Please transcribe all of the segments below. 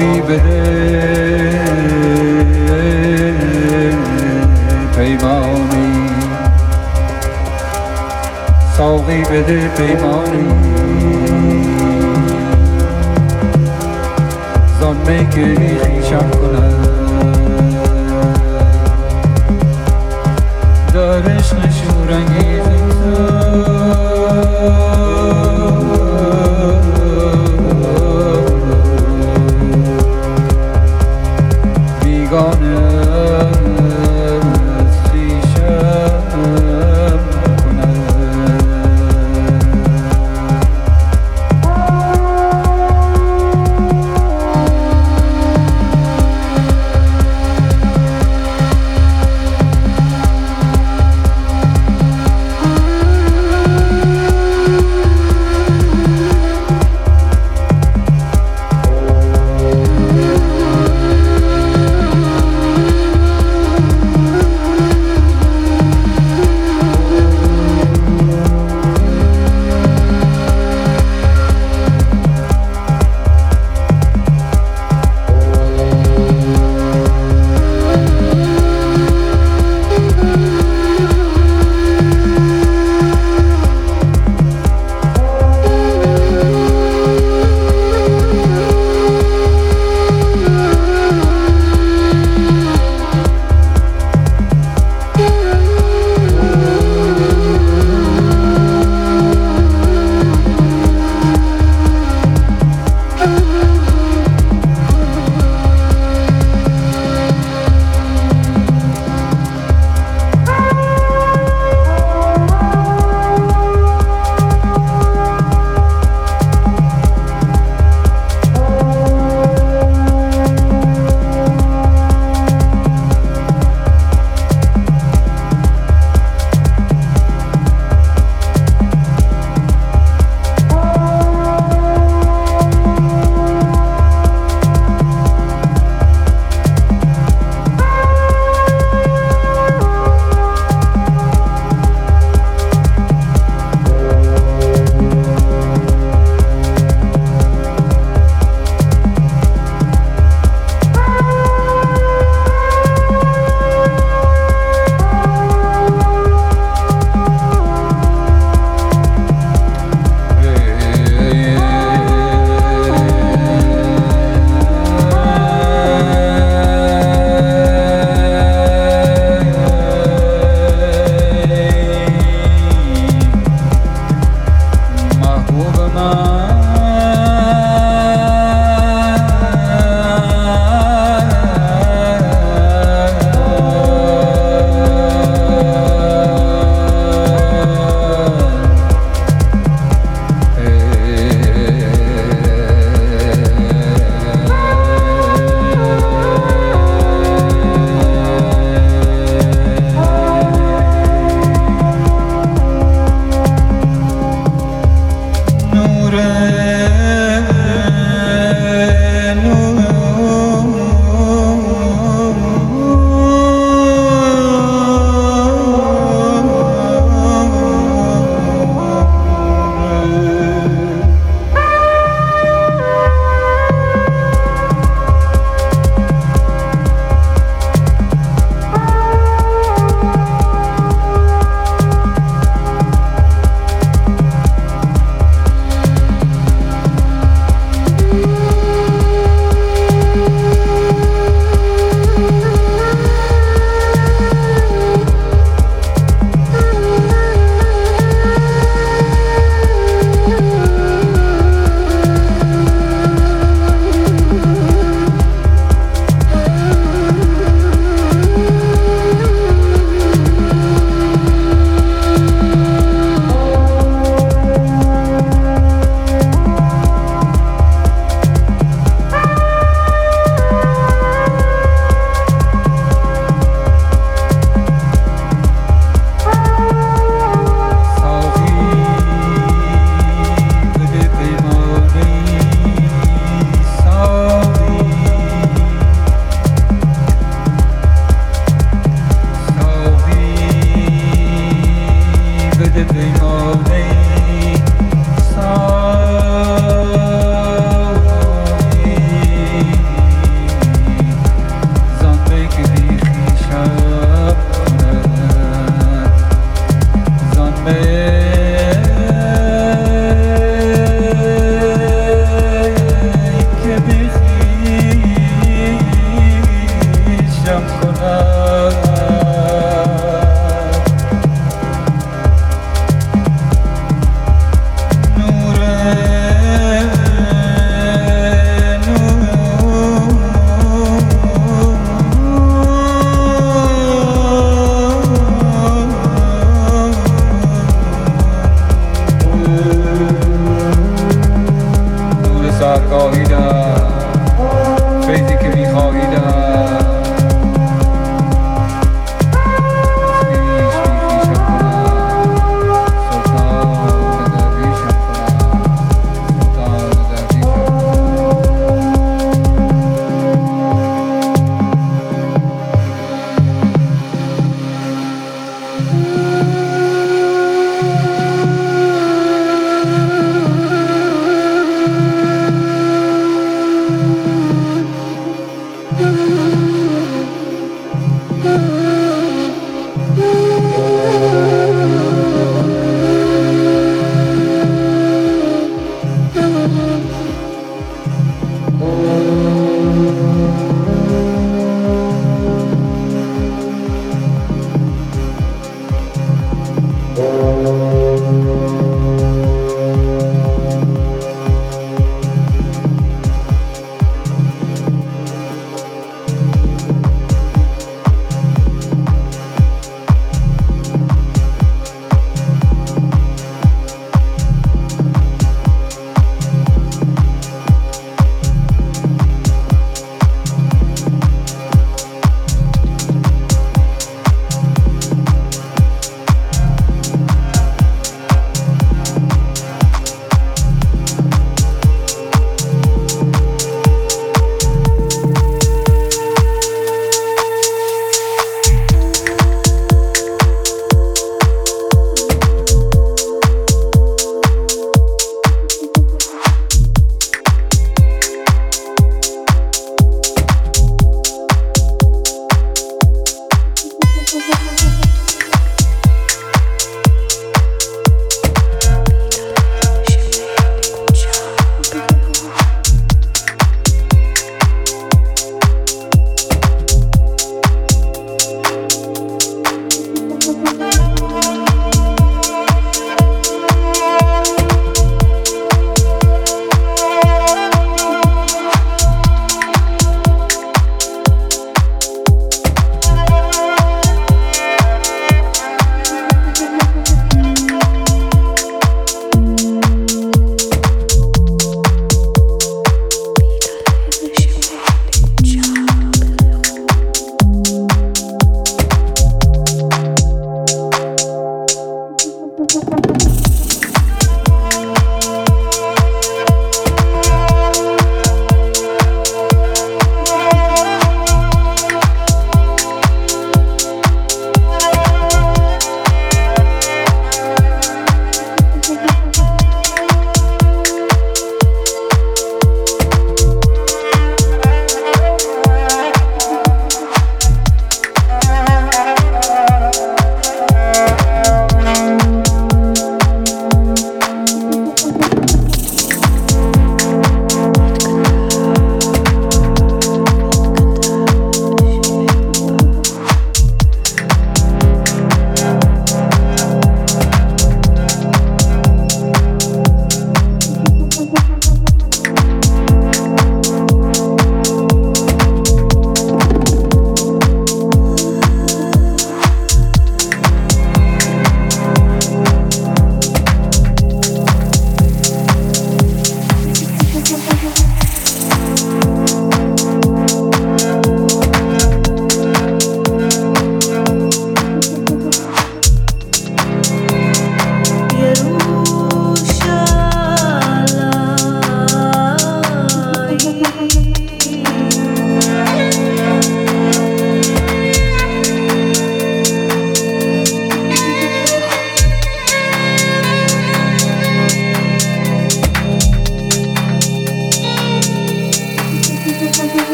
vivere zonne che ricam کنم در عشق شورانگیز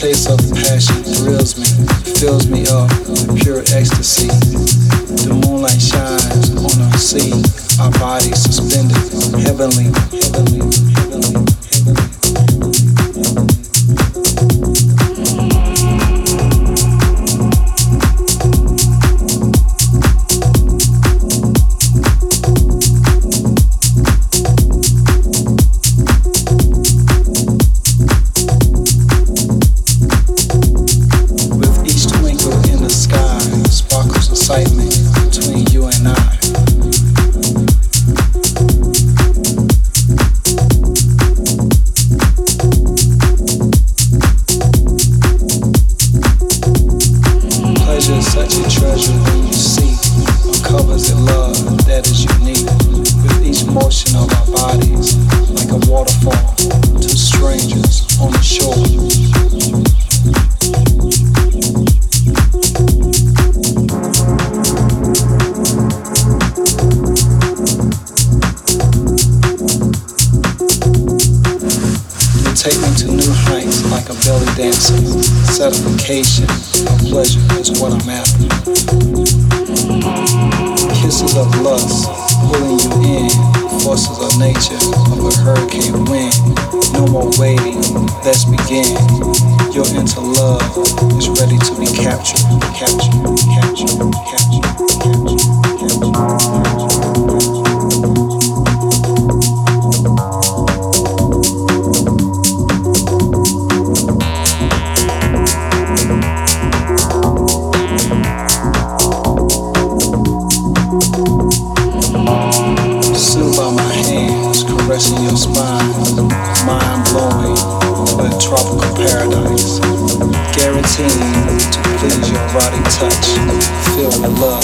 taste of passion thrills me, fills me up with pure ecstasy. The moonlight shines on our sea, our bodies suspended, heavenly, heavenly, heavenly. Satisfaction of pleasure is what I'm after. Kisses of lust pulling you in, forces of nature of a hurricane wind. No more waiting, let's begin. Your inner love is ready to be captured, captured, captured, captured, captured, captured, captured. To please your body touch, feel the love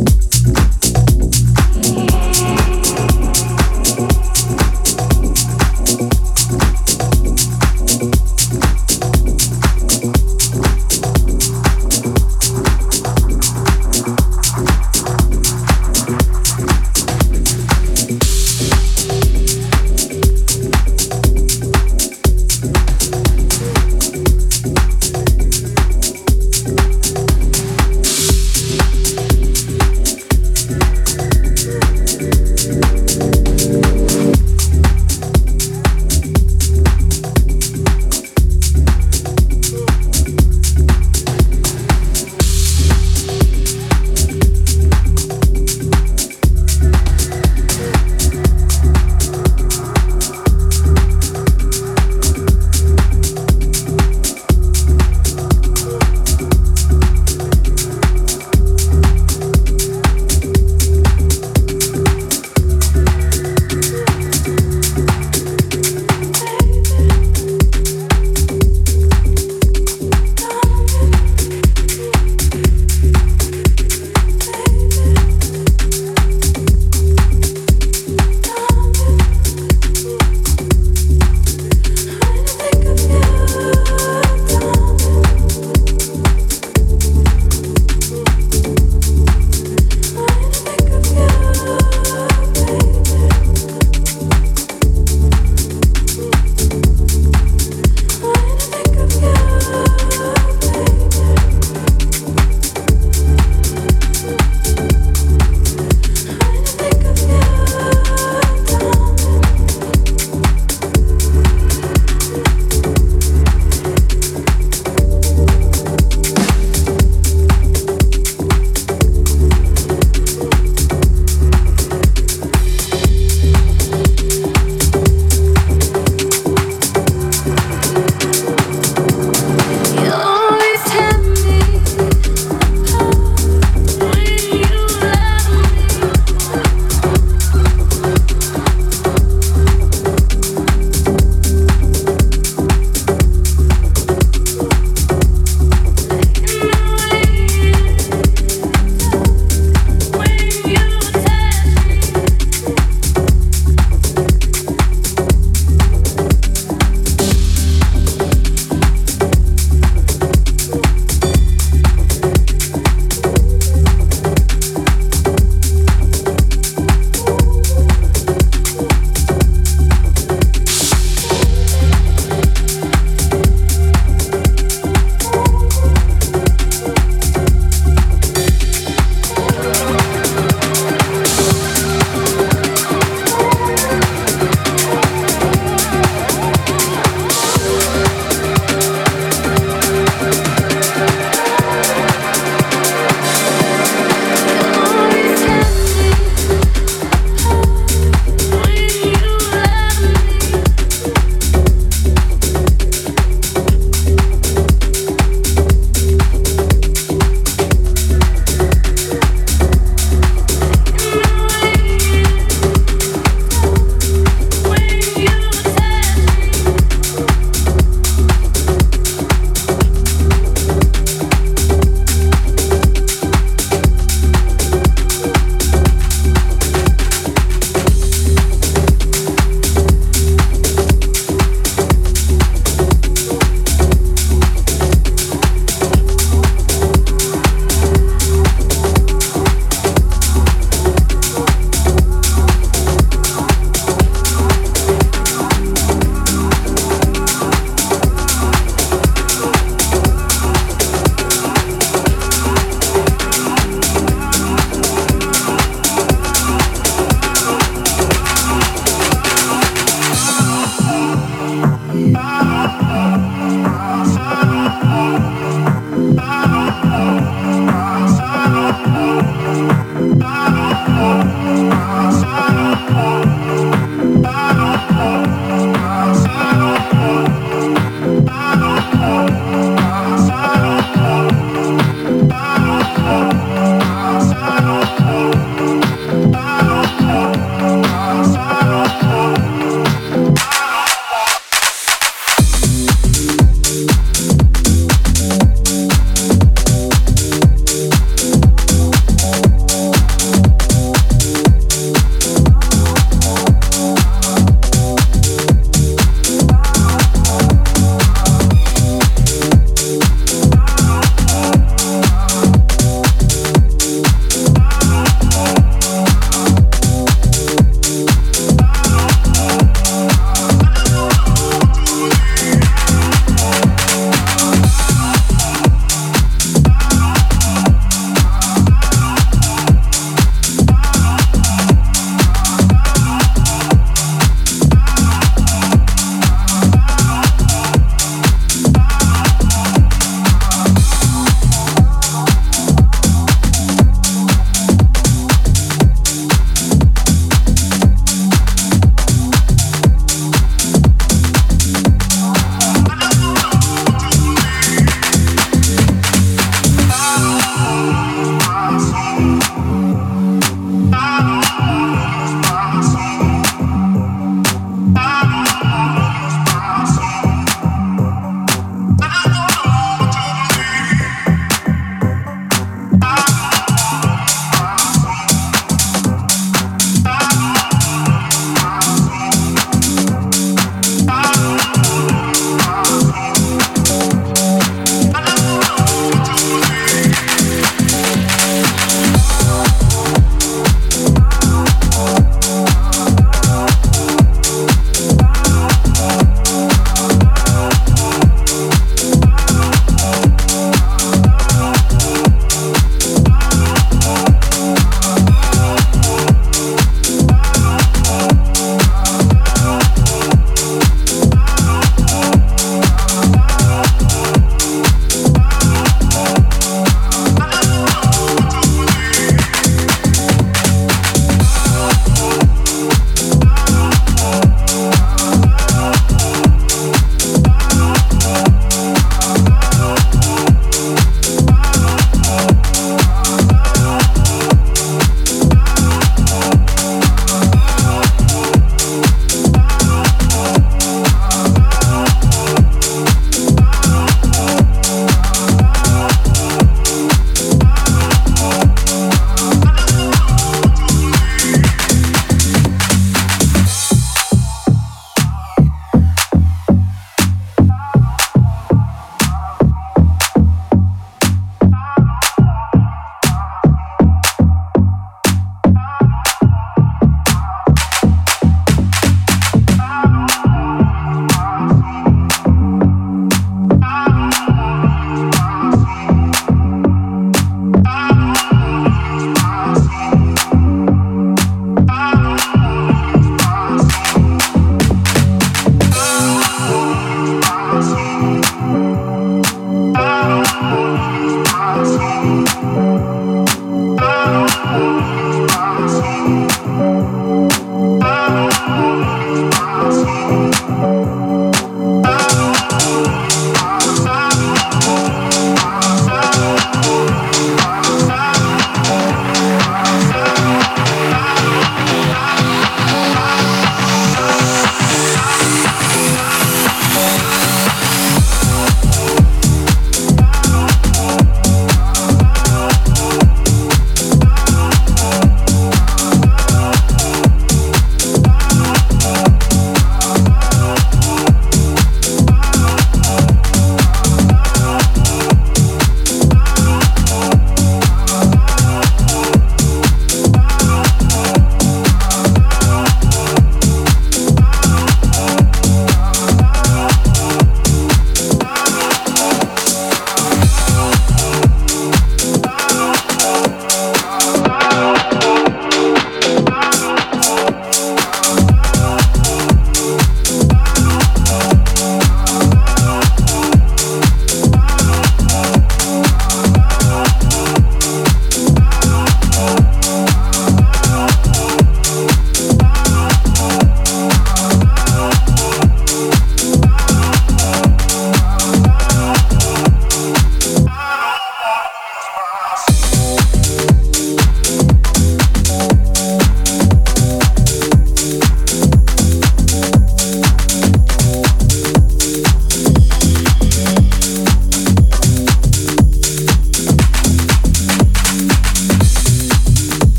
and